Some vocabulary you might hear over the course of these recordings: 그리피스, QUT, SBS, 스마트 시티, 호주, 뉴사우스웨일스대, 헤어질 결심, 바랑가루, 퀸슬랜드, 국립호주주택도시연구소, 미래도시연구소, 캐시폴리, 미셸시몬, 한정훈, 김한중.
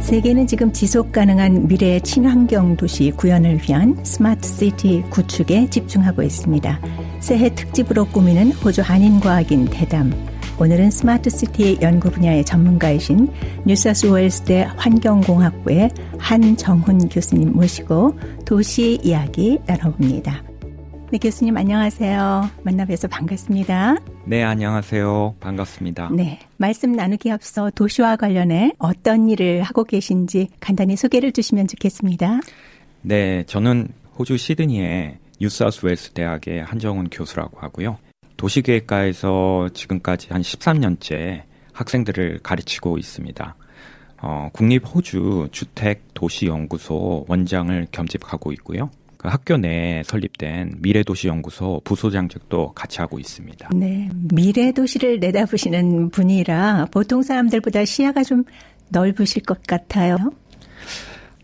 세계는 지금 지속가능한 미래의 친환경 도시 구현을 위한 스마트 시티 구축에 집중하고 있습니다. 새해 특집으로 꾸미는 호주 한인과학인 대담. 오늘은 스마트 시티 연구 분야의 전문가이신 뉴사우스웨일스대 환경공학부의 한정훈 교수님 모시고 도시 이야기 나눠봅니다. 네, 교수님 안녕하세요. 만나뵈서 반갑습니다. 네, 안녕하세요. 반갑습니다. 네, 말씀 나누기 앞서 도시와 관련해 어떤 일을 하고 계신지 간단히 소개를 주시면 좋겠습니다. 네, 저는 호주 시드니의 뉴사우스웨일스 대학의 한정훈 교수라고 하고요. 도시계획과에서 지금까지 한 13년째 학생들을 가르치고 있습니다. 국립호주주택도시연구소 원장을 겸직하고 있고요. 학교 내에 설립된 미래도시연구소 부소장직도 같이 하고 있습니다. 네, 미래도시를 내다보시는 분이라 보통 사람들보다 시야가 좀 넓으실 것 같아요.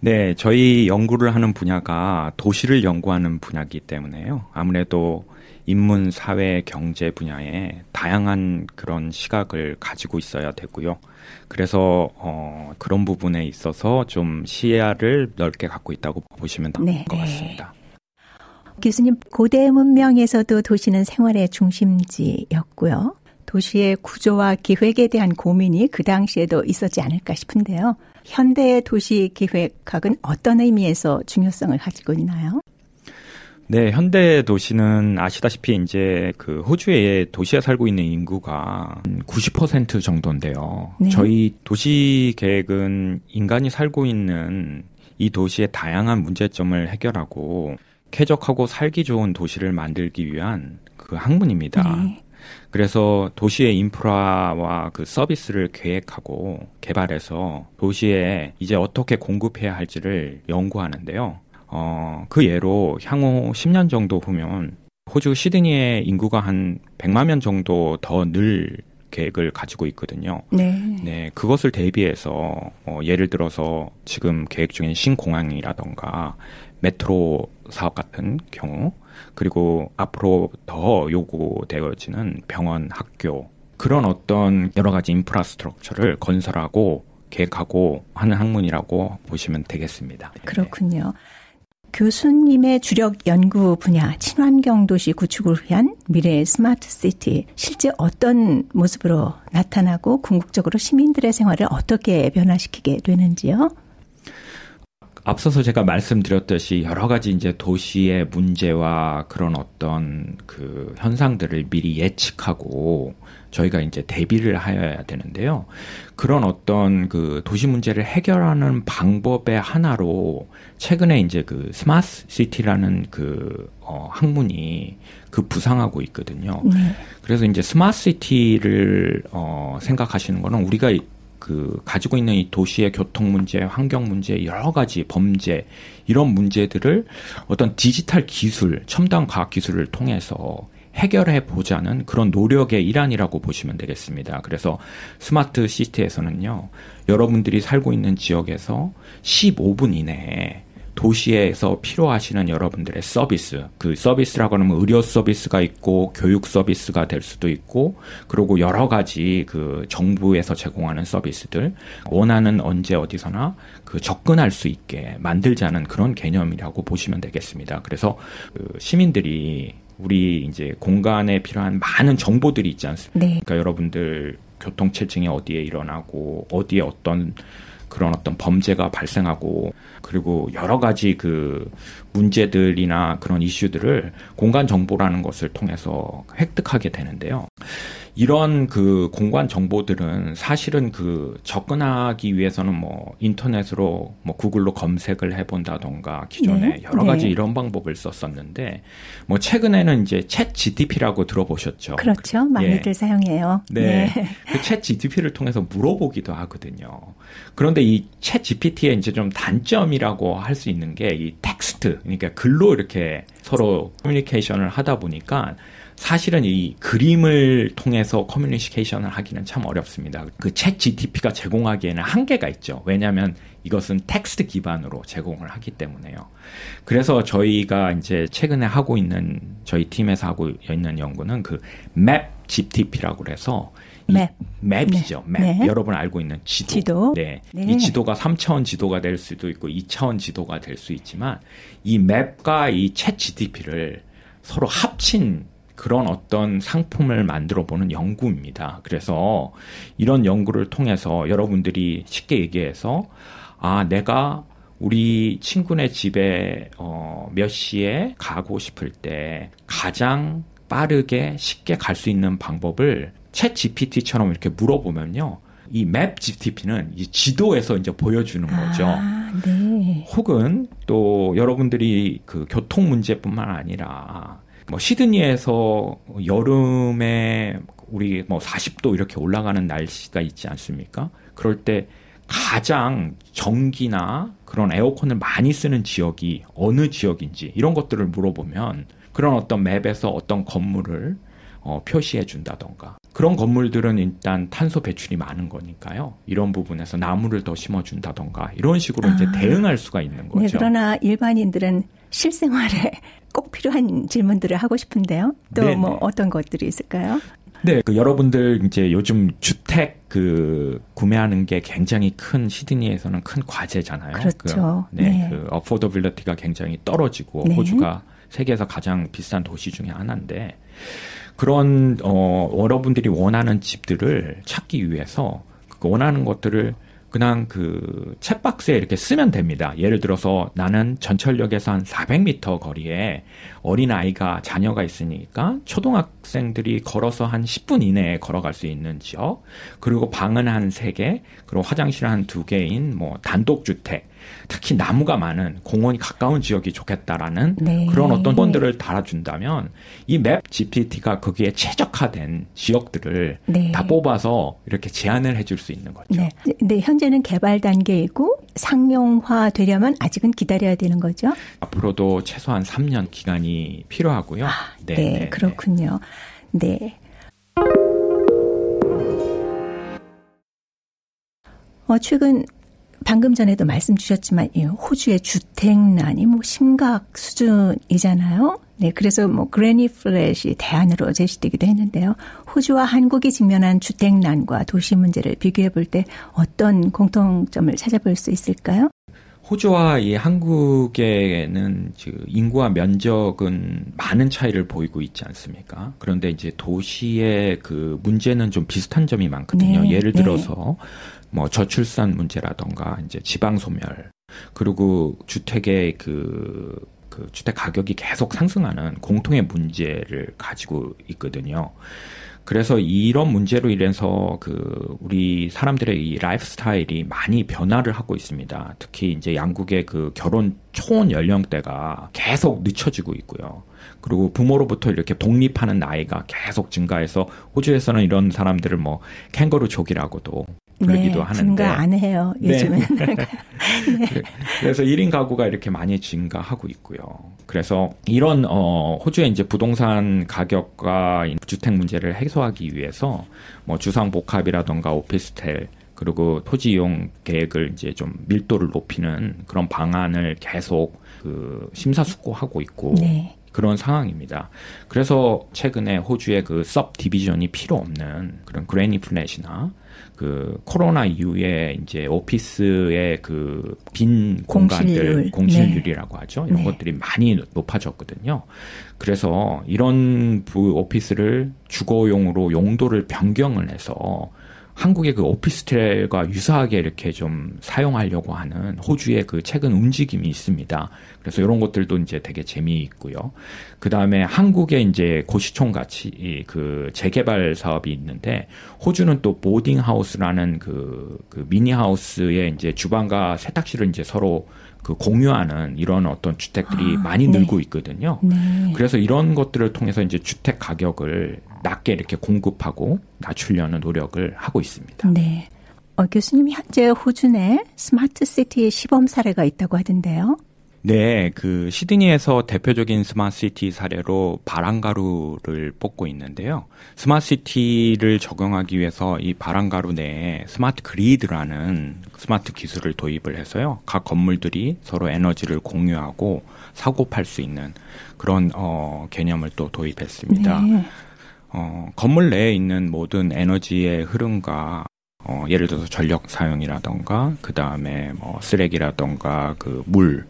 네, 저희 연구를 하는 분야가 도시를 연구하는 분야이기 때문에요. 아무래도 인문, 사회, 경제 분야에 다양한 그런 시각을 가지고 있어야 되고요. 그래서 그런 부분에 있어서 좀 시야를 넓게 갖고 있다고 보시면 될 것 같습니다. 교수님, 고대 문명에서도 도시는 생활의 중심지였고요. 도시의 구조와 기획에 대한 고민이 그 당시에도 있었지 않을까 싶은데요. 현대의 도시 기획학은 어떤 의미에서 중요성을 가지고 있나요? 네, 현대 도시는 아시다시피 이제 그 호주의 도시에 살고 있는 인구가 90% 정도인데요. 네. 저희 도시 계획은 인간이 살고 있는 이 도시의 다양한 문제점을 해결하고 쾌적하고 살기 좋은 도시를 만들기 위한 그 학문입니다. 네. 그래서 도시의 인프라와 그 서비스를 계획하고 개발해서 도시에 이제 어떻게 공급해야 할지를 연구하는데요. 그 예로 향후 10년 정도 후면 호주 시드니의 인구가 한 100만 명 정도 더 늘 계획을 가지고 있거든요. 네. 네, 그것을 대비해서 예를 들어서 지금 계획 중인 신공항이라던가 메트로 사업 같은 경우, 그리고 앞으로 더 요구되어지는 병원, 학교, 그런 어떤 여러 가지 인프라스트럭처를 건설하고 계획하고 하는 학문이라고 보시면 되겠습니다. 그렇군요. 네. 교수님의 주력 연구 분야 친환경 도시 구축을 위한 미래의 스마트 시티, 실제 어떤 모습으로 나타나고 궁극적으로 시민들의 생활을 어떻게 변화시키게 되는지요? 앞서서 제가 말씀드렸듯이 여러 가지 이제 도시의 문제와 그런 어떤 그 현상들을 미리 예측하고 저희가 이제 대비를 하여야 되는데요. 그런 어떤 그 도시 문제를 해결하는 방법의 하나로 최근에 이제 그 스마트 시티라는 그 학문이 그 부상하고 있거든요. 네. 그래서 이제 스마트 시티를 생각하시는 거는 우리가 그 가지고 있는 이 도시의 교통 문제, 환경 문제, 여러 가지 범죄 이런 문제들을 어떤 디지털 기술, 첨단 과학 기술을 통해서 해결해 보자는 그런 노력의 일환이라고 보시면 되겠습니다. 그래서 스마트 시티에서는요, 여러분들이 살고 있는 지역에서 15분 이내에 도시에서 필요하시는 여러분들의 서비스, 그 서비스라고 하면 의료 서비스가 있고 교육 서비스가 될 수도 있고, 그리고 여러 가지 그 정부에서 제공하는 서비스들 원하는 언제 어디서나 그 접근할 수 있게 만들자는 그런 개념이라고 보시면 되겠습니다. 그래서 그 시민들이 우리 이제 공간에 필요한 많은 정보들이 있지 않습니까? 네. 그러니까 여러분들 교통체증이 어디에 일어나고 어디에 어떤 그런 어떤 범죄가 발생하고, 그리고 여러 가지 그 문제들이나 그런 이슈들을 공간 정보라는 것을 통해서 획득하게 되는데요. 이런 그 공간 정보들은 사실은 그 접근하기 위해서는 뭐 인터넷으로 뭐 구글로 검색을 해본다던가 기존에 네, 여러 가지 네. 이런 방법을 썼었는데, 뭐 최근에는 이제 챗GPT라고 들어보셨죠? 그렇죠. 많이들 사용해요. 네. 그 챗GPT를 통해서 물어보기도 하거든요. 그런데 이 챗GPT의 이제 좀 단점이라고 할 수 있는 게 이 텍스트, 그러니까 글로 이렇게 서로 커뮤니케이션을 하다 보니까 사실은 이 그림을 통해서 커뮤니케이션을 하기는 참 어렵습니다. 그 챗GPT가 제공하기에는 한계가 있죠. 왜냐하면 이것은 텍스트 기반으로 제공을 하기 때문에요. 그래서 저희가 이제 최근에 하고 있는, 저희 팀에서 하고 있는 연구는 그 맵GPT라고 해서 맵이죠. 네. 맵. 네. 여러분 알고 있는 지도. 네. 네. 이 지도가 3차원 지도가 될 수도 있고 2차원 지도가 될 수 있지만 이 맵과 이 챗GPT를 서로 합친 그런 어떤 상품을 만들어 보는 연구입니다. 그래서 이런 연구를 통해서 여러분들이 쉽게 얘기해서 아, 내가 우리 친구네 집에 몇 시에 가고 싶을 때 가장 빠르게 쉽게 갈 수 있는 방법을 챗 GPT처럼 이렇게 물어보면요, 이 맵 GPT는 이 지도에서 이제 보여주는 거죠. 아, 네. 혹은 또 여러분들이 그 교통 문제뿐만 아니라 뭐 시드니에서 여름에 우리 뭐 40도 이렇게 올라가는 날씨가 있지 않습니까? 그럴 때 가장 전기나 그런 에어컨을 많이 쓰는 지역이 어느 지역인지 이런 것들을 물어보면 그런 어떤 맵에서 어떤 건물을 표시해 준다던가, 그런 건물들은 일단 탄소 배출이 많은 거니까요. 이런 부분에서 나무를 더 심어준다던가 이런 식으로 이제 대응할 수가 있는 거죠. 네, 그러나 일반인들은 실생활에 꼭 필요한 질문들을 하고 싶은데요. 또 뭐 어떤 것들이 있을까요? 네, 그 여러분들 이제 요즘 주택 그 구매하는 게 굉장히 큰, 시드니에서는 큰 과제잖아요. 그렇죠. 그, 네, 네. 그 어포더빌리티가 굉장히 떨어지고 네. 호주가 세계에서 가장 비싼 도시 중에 하나인데 그런 여러분들이 원하는 집들을 찾기 위해서 그 원하는 것들을 그냥 그 챗박스에 이렇게 쓰면 됩니다. 예를 들어서 나는 전철역에서 한 400m 거리에 어린아이가, 자녀가 있으니까 초등학생들이 걸어서 한 10분 이내에 걸어갈 수 있는 지역, 그리고 방은 한 3개, 그리고 화장실 한 2개인 뭐 단독주택, 특히 나무가 많은 공원이 가까운 지역이 좋겠다라는 네. 그런 어떤 조건들을 달아준다면 이 맵 GPT가 거기에 최적화된 지역들을 네. 다 뽑아서 이렇게 제안을 해줄 수 있는 거죠. 네. 네, 현재는 개발 단계이고 상용화되려면 아직은 기다려야 되는 거죠? 앞으로도 최소한 3년 기간이 필요하고요. 아, 네, 네, 네, 그렇군요. 네. 최근 방금 전에도 말씀 주셨지만 호주의 주택난이 뭐 심각 수준이잖아요. 네, 그래서 뭐 그래니 플랫이 대안으로 제시되기도 했는데요. 호주와 한국이 직면한 주택난과 도시 문제를 비교해 볼 때 어떤 공통점을 찾아볼 수 있을까요? 호주와 이 한국에는 인구와 면적은 많은 차이를 보이고 있지 않습니까? 그런데 이제 도시의 그 문제는 좀 비슷한 점이 많거든요. 네, 예를 들어서 뭐 저출산 문제라던가 이제 지방 소멸, 그리고 주택의 그 주택 가격이 계속 상승하는 공통의 문제를 가지고 있거든요. 그래서 이런 문제로 인해서 그 우리 사람들의 이 라이프 스타일이 많이 변화를 하고 있습니다. 특히 이제 양국의 그 결혼 초혼 연령대가 계속 늦춰지고 있고요. 그리고 부모로부터 이렇게 독립하는 나이가 계속 증가해서 호주에서는 이런 사람들을 뭐 캥거루족이라고도 부르기도 네, 하는데 증가 안 해요. 요즘에는. 네. 네. 그래서 1인 가구가 이렇게 많이 증가하고 있고요. 그래서 이런 호주의 이제 부동산 가격과 주택 문제를 해소하기 위해서 뭐 주상복합이라던가 오피스텔, 그리고 토지 이용 계획을 이제 좀 밀도를 높이는 그런 방안을 계속 그 심사숙고하고 있고 네. 그런 상황입니다. 그래서 최근에 호주의 그 섭 디비전이 필요 없는 그런 그레니 플랫이나 그 코로나 이후에 이제 오피스의 그 빈 공간들, 공실률이라고 네. 하죠. 이런 네. 것들이 많이 높아졌거든요. 그래서 이런 오피스를 주거용으로 용도를 변경을 해서 한국의 그 오피스텔과 유사하게 이렇게 좀 사용하려고 하는 호주의 그 최근 움직임이 있습니다. 그래서 이런 것들도 이제 되게 재미있고요. 그 다음에 한국의 이제 고시촌 같이 그 재개발 사업이 있는데 호주는 또 보딩하우스라는 그 미니하우스에 이제 주방과 세탁실을 이제 서로 그 공유하는 이런 어떤 주택들이 많이 네. 늘고 있거든요. 네. 그래서 이런 것들을 통해서 이제 주택 가격을 낮게 이렇게 공급하고 낮추려는 노력을 하고 있습니다. 네. 교수님이 현재 호주 내 스마트 시티 시범 사례가 있다고 하던데요. 네, 그 시드니에서 대표적인 스마트 시티 사례로 바랑가루를 뽑고 있는데요. 스마트 시티를 적용하기 위해서 이 바랑가루 내에 스마트 그리드라는 스마트 기술을 도입을 해서요. 각 건물들이 서로 에너지를 공유하고 사고 팔 수 있는 그런 개념을 또 도입했습니다. 네. 건물 내에 있는 모든 에너지의 흐름과 예를 들어서 전력 사용이라던가 그다음에 뭐 쓰레기라던가 그 물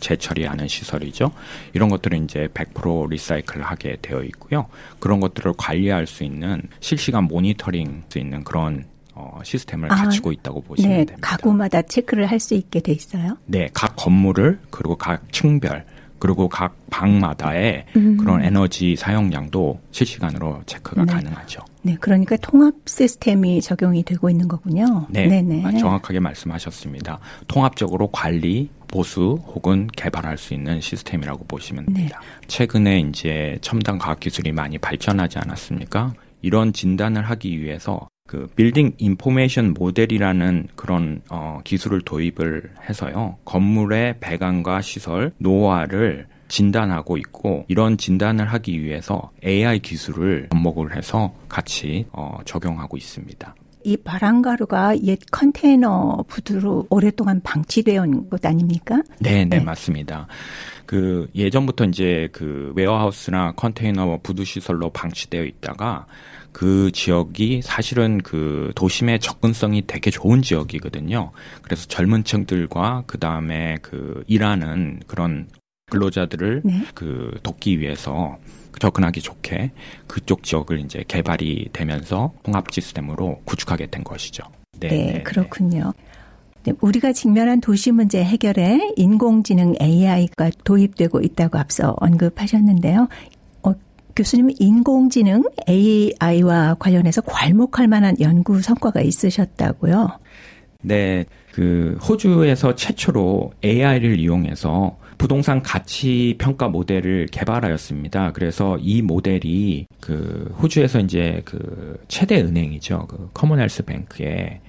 재처리하는 시설이죠. 이런 것들은 이제 100% 리사이클하게 되어 있고요. 그런 것들을 관리할 수 있는 실시간 모니터링 수 있는 그런 시스템을 갖추고 있다고 보시면 됩니다. 가구마다 체크를 할 수 있게 돼 있어요? 네, 각 건물을 그리고 각 층별 그리고 각 방마다의 그런 에너지 사용량도 실시간으로 체크가 가능하죠. 네, 그러니까 통합 시스템이 적용이 되고 있는 거군요. 네, 네네. 정확하게 말씀하셨습니다. 통합적으로 관리, 보수 혹은 개발할 수 있는 시스템이라고 보시면 됩니다. 네. 최근에 이제 첨단 과학 기술이 많이 발전하지 않았습니까? 이런 진단을 하기 위해서 그 빌딩 인포메이션 모델이라는 그런 기술을 도입을 해서요. 건물의 배관과 시설, 노화를 진단하고 있고 이런 진단을 하기 위해서 AI 기술을 접목을 해서 같이 적용하고 있습니다. 이 바람가루가 옛 컨테이너 부두로 오랫동안 방치되어 있는 것 아닙니까? 네, 맞습니다. 그 예전부터 이제 그 웨어하우스나 컨테이너 부두 시설로 방치되어 있다가 그 지역이 사실은 그 도심의 접근성이 되게 좋은 지역이거든요. 그래서 젊은 층들과 그 다음에 그 일하는 그런 근로자들을 그 돕기 위해서 접근하기 좋게 그쪽 지역을 이제 개발이 되면서 통합 시스템으로 구축하게 된 것이죠. 네, 그렇군요. 네, 우리가 직면한 도시 문제 해결에 인공지능 AI가 도입되고 있다고 앞서 언급하셨는데요. 교수님, 인공지능 AI와 관련해서 괄목할 만한 연구 성과가 있으셨다고요? 네, 그 호주에서 최초로 AI를 이용해서 부동산 가치 평가 모델을 개발하였습니다. 그래서 이 모델이 그 호주에서 이제 그 최대 은행이죠. 그 커먼웰스 뱅크에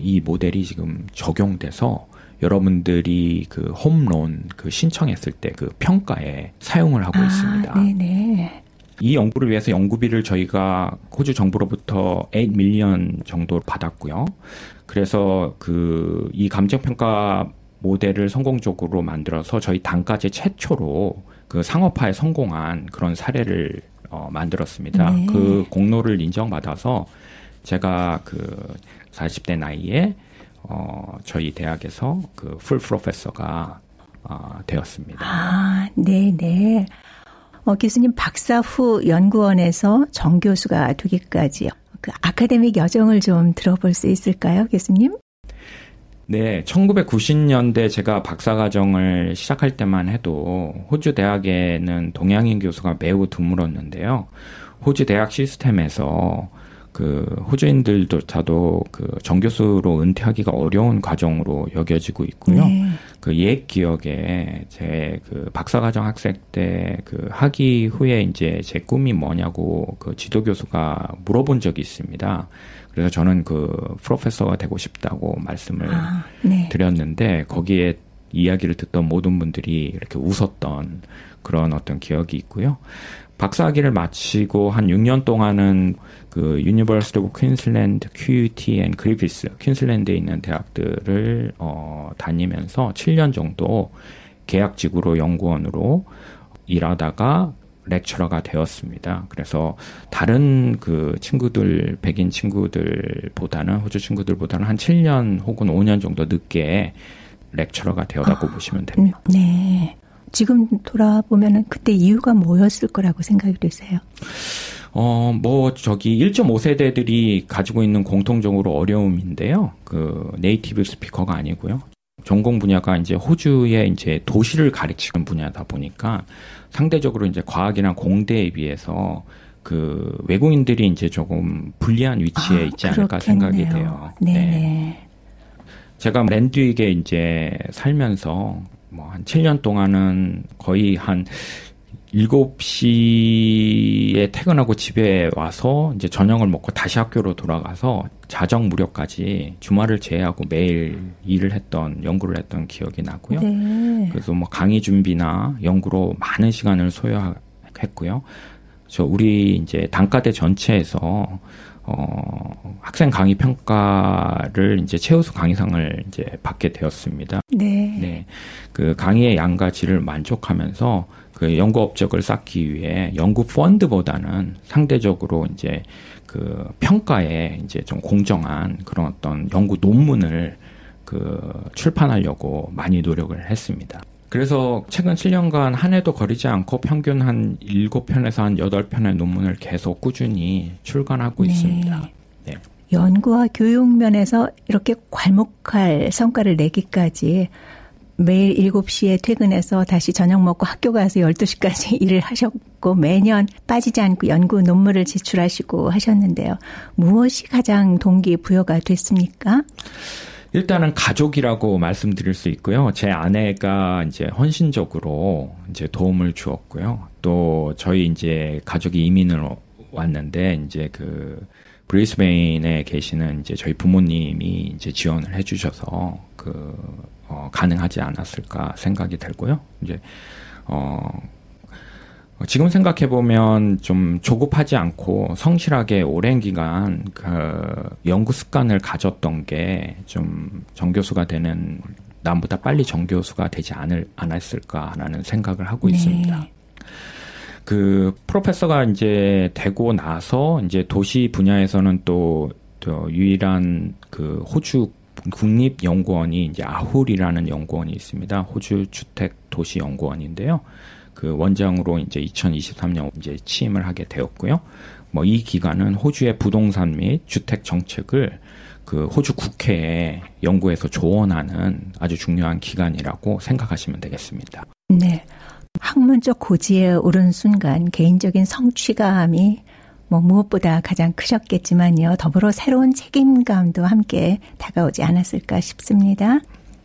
이 모델이 지금 적용돼서 여러분들이 그 홈론 그 신청했을 때 그 평가에 사용을 하고 있습니다. 네네. 이 연구를 위해서 연구비를 저희가 호주 정부로부터 8밀리언 정도 받았고요. 그래서 그 이 감정평가 모델을 성공적으로 만들어서 저희 당까지 최초로 그 상업화에 성공한 그런 사례를 만들었습니다. 네. 그 공로를 인정받아서 제가 그 40대 나이에 저희 대학에서 그 풀 프로페서가 되었습니다. 아, 네네. 교수님 박사 후 연구원에서 정교수가 되기까지 그 아카데믹 여정을 좀 들어볼 수 있을까요, 교수님? 네, 1990년대 제가 박사과정을 시작할 때만 해도 호주 대학에는 동양인 교수가 매우 드물었는데요. 호주 대학 시스템에서 그 호주인들조차도 그 정교수로 은퇴하기가 어려운 과정으로 여겨지고 있고요. 네. 그 옛 기억에 제 그 박사과정 학생 때 그 학위 후에 이제 제 꿈이 뭐냐고 그 지도교수가 물어본 적이 있습니다. 그래서 저는 그 프로페서가 되고 싶다고 말씀을 드렸는데 거기에 이야기를 듣던 모든 분들이 이렇게 웃었던 그런 어떤 기억이 있고요. 박사학위를 마치고 한 6년 동안은 그 유니버시티 오브 퀸슬랜드 QUT 앤 그리피스 퀸슬랜드에 있는 대학들을 다니면서 7년 정도 계약직으로 연구원으로 일하다가 렉처러가 되었습니다. 그래서 다른 그 친구들, 백인 친구들보다는 호주 친구들보다는 한 7년 혹은 5년 정도 늦게 렉처러가 되었다고 보시면 됩니다. 네. 지금 돌아보면은 그때 이유가 뭐였을 거라고 생각이 되세요? 저기 1.5세대들이 가지고 있는 공통적으로 어려움인데요. 그 네이티브 스피커가 아니고요. 전공 분야가 이제 호주의 이제 도시를 가르치는 분야다 보니까 상대적으로 이제 과학이나 공대에 비해서 그 외국인들이 이제 조금 불리한 위치에 있지 않을까 그렇겠네요. 생각이 돼요. 네. 제가 랜드윅에 이제 살면서 뭐 한 7년 동안은 거의 한 7시에 퇴근하고 집에 와서 이제 저녁을 먹고 다시 학교로 돌아가서 자정 무렵까지 주말을 제외하고 매일 일을 했던, 연구를 했던 기억이 나고요. 네. 그래서 뭐 강의 준비나 연구로 많은 시간을 소요했고요. 그래서 우리 이제 단과대 전체에서 학생 강의 평가를 이제 최우수 강의상을 이제 받게 되었습니다. 네. 네. 그 강의의 양과 질을 만족하면서 그 연구 업적을 쌓기 위해 연구 펀드보다는 상대적으로 이제 그 평가에 이제 좀 공정한 그런 어떤 연구 논문을 그 출판하려고 많이 노력을 했습니다. 그래서 최근 7년간 한 해도 거리지 않고 평균 한 7편에서 한 8편의 논문을 계속 꾸준히 출간하고 네. 있습니다. 네. 연구와 교육 면에서 이렇게 괄목할 성과를 내기까지 매일 7시에 퇴근해서 다시 저녁 먹고 학교 가서 12시까지 일을 하셨고 매년 빠지지 않고 연구 논문을 제출하시고 하셨는데요. 무엇이 가장 동기부여가 됐습니까? 일단은 가족이라고 말씀드릴 수 있고요. 제 아내가 이제 헌신적으로 이제 도움을 주었고요. 또 저희 이제 가족이 이민을 왔는데 이제 그 브리스베인에 계시는 이제 저희 부모님이 이제 지원을 해주셔서 가능하지 않았을까 생각이 들고요. 이제 지금 생각해보면 좀 조급하지 않고 성실하게 오랜 기간 그 연구 습관을 가졌던 게 좀 정교수가 되는 남보다 빨리 정교수가 되지 않았을까라는 생각을 하고 네. 있습니다. 그 프로페서가 이제 되고 나서 이제 도시 분야에서는 또 유일한 그 호주 국립연구원이 이제 아훌이라는 연구원이 있습니다. 호주 주택도시연구원인데요. 그 원장으로 이제 2023년 이제 취임을 하게 되었고요. 뭐 이 기간은 호주의 부동산 및 주택 정책을 그 호주 국회에 연구해서 조언하는 아주 중요한 기간이라고 생각하시면 되겠습니다. 네. 학문적 고지에 오른 순간 개인적인 성취감이 뭐 무엇보다 가장 크셨겠지만요. 더불어 새로운 책임감도 함께 다가오지 않았을까 싶습니다.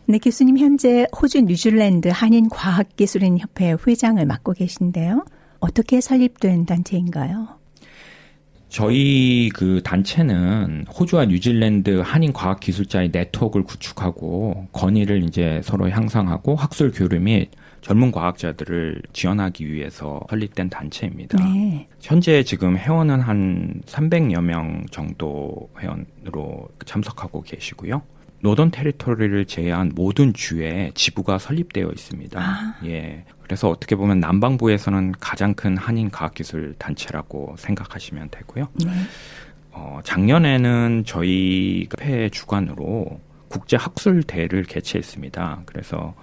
네, 교수님 현재 호주 뉴질랜드 한인과학기술인협회 회장을 맡고 계신데요. 어떻게 설립된 단체인가요? 저희 그 단체는 호주와 뉴질랜드 한인과학기술자의 네트워크를 구축하고 권위를 이제 서로 향상하고 학술 교류 및 젊은 과학자들을 지원하기 위해서 설립된 단체입니다. 네. 현재 지금 회원은 한 300여 명 정도 회원으로 참석하고 계시고요. 노던 테리토리를 제외한 모든 주에 지부가 설립되어 있습니다. 아. 예. 그래서 어떻게 보면 남방부에서는 가장 큰 한인 과학기술 단체라고 생각하시면 되고요. 네. 작년에는 저희 회의 주관으로 국제 학술 대회를 개최했습니다. 그래서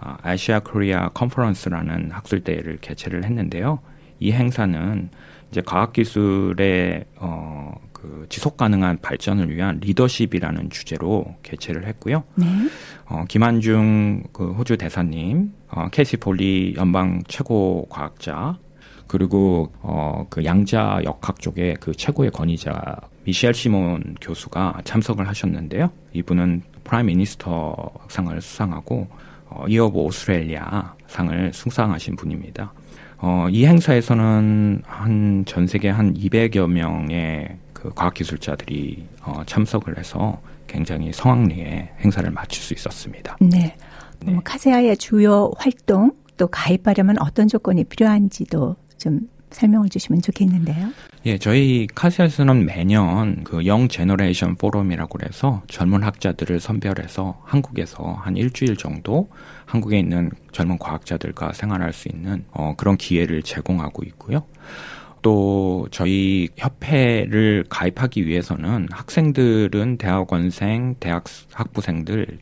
아시아 코리아 컨퍼런스라는 학술 대회를 개최를 했는데요. 이 행사는 이제 과학기술의 그 지속 가능한 발전을 위한 리더십이라는 주제로 개최를 했고요. 네. 김한중 그 호주 대사님, 캐시폴리 연방 최고 과학자, 그리고 그 양자 역학 쪽의 그 최고의 권위자 미셸시몬 교수가 참석을 하셨는데요. 이분은 프라임 미니스터 상을 수상하고 이어 오스트레일리아 상을 수상하신 분입니다. 이 행사에서는 한 전 세계 한 200여 명의 그 과학기술자들이 참석을 해서 굉장히 성황리에 행사를 마칠 수 있었습니다. 네. 네. 카세아의 주요 활동 또 가입하려면 어떤 조건이 필요한지도 좀 설명을 주시면 좋겠는데요. 예, 저희 카세아에서는 매년 그 영 제너레이션 포럼이라고 해서 젊은 학자들을 선별해서 한국에서 한 일주일 정도 한국에 있는 젊은 과학자들과 생활할 수 있는 그런 기회를 제공하고 있고요. 또 저희 협회를 가입하기 위해서는 학생들은 대학원생, 대학 학부생들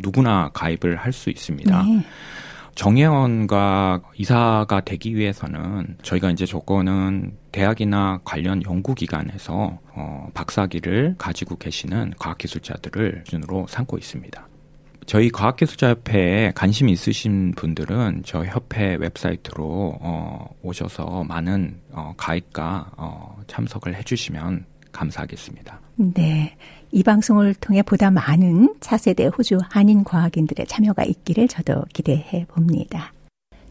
누구나 가입을 할 수 있습니다. 네. 정회원과 이사가 되기 위해서는 저희가 이제 조건은 대학이나 관련 연구기관에서 박사학위를 가지고 계시는 과학기술자들을 기준으로 삼고 있습니다. 저희 과학기술자협회에 관심 있으신 분들은 저 협회 웹사이트로 오셔서 많은 가입과 참석을 해주시면 감사하겠습니다. 네. 이 방송을 통해 보다 많은 차세대 호주 한인 과학인들의 참여가 있기를 저도 기대해 봅니다.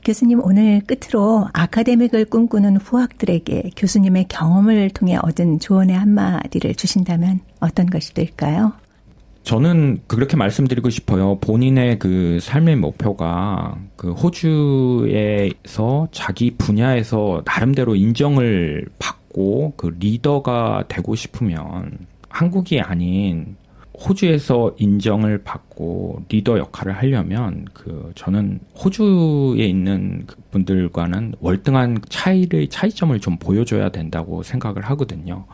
교수님, 오늘 끝으로 아카데믹을 꿈꾸는 후학들에게 교수님의 경험을 통해 얻은 조언의 한마디를 주신다면 어떤 것이 될까요? 저는 그렇게 말씀드리고 싶어요. 본인의 그 삶의 목표가 그 호주에서 자기 분야에서 나름대로 인정을 받고 그 리더가 되고 싶으면 한국이 아닌 호주에서 인정을 받고 리더 역할을 하려면 그 저는 호주에 있는 분들과는 월등한 차이점을 좀 보여줘야 된다고 생각을 하거든요.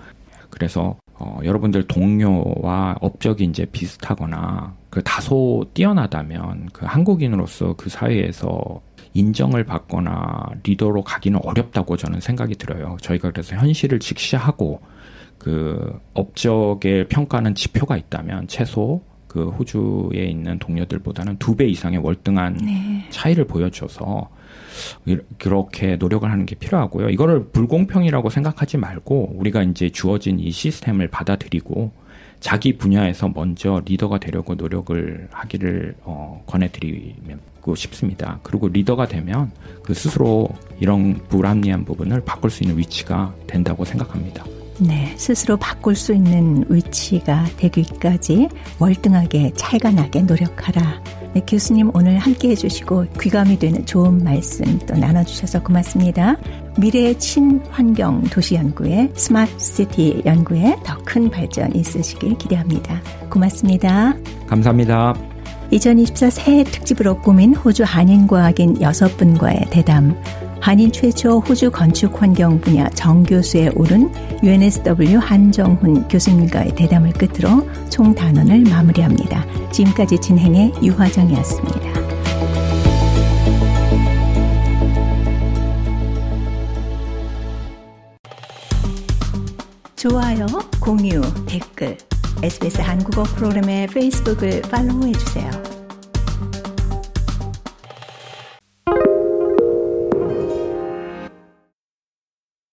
그래서 여러분들 동료와 업적이 이제 비슷하거나 그 다소 뛰어나다면 그 한국인으로서 그 사회에서 인정을 받거나 리더로 가기는 어렵다고 저는 생각이 들어요. 저희가 그래서 현실을 직시하고 그 업적의 평가는 지표가 있다면 최소 그 호주에 있는 동료들보다는 2배 이상의 월등한 차이를 보여줘서 그렇게 노력을 하는 게 필요하고요. 이거를 불공평이라고 생각하지 말고 우리가 이제 주어진 이 시스템을 받아들이고 자기 분야에서 먼저 리더가 되려고 노력을 하기를 권해드리고 싶습니다. 그리고 리더가 되면 그 스스로 이런 불합리한 부분을 바꿀 수 있는 위치가 된다고 생각합니다. 네, 스스로 바꿀 수 있는 위치가 되기까지 월등하게 차이가 나게 노력하라. 네, 교수님 오늘 함께해 주시고 귀감이 되는 좋은 말씀 또 나눠주셔서 고맙습니다. 미래의 친환경 도시연구에 스마트 시티 연구에 더 큰 발전 있으시길 기대합니다. 고맙습니다. 감사합니다. 2024 새해 특집으로 꾸민 호주 한인과학인 6분과의 대담, 한인 최초 호주 건축 환경 분야 정교수에 오른 UNSW 한정훈 교수님과의 대담을 끝으로 총 단원을 마무리합니다. 지금까지 진행의 유화정이었습니다. 좋아요, 공유, 댓글, SBS 한국어 프로그램의 페이스북을 팔로우해주세요.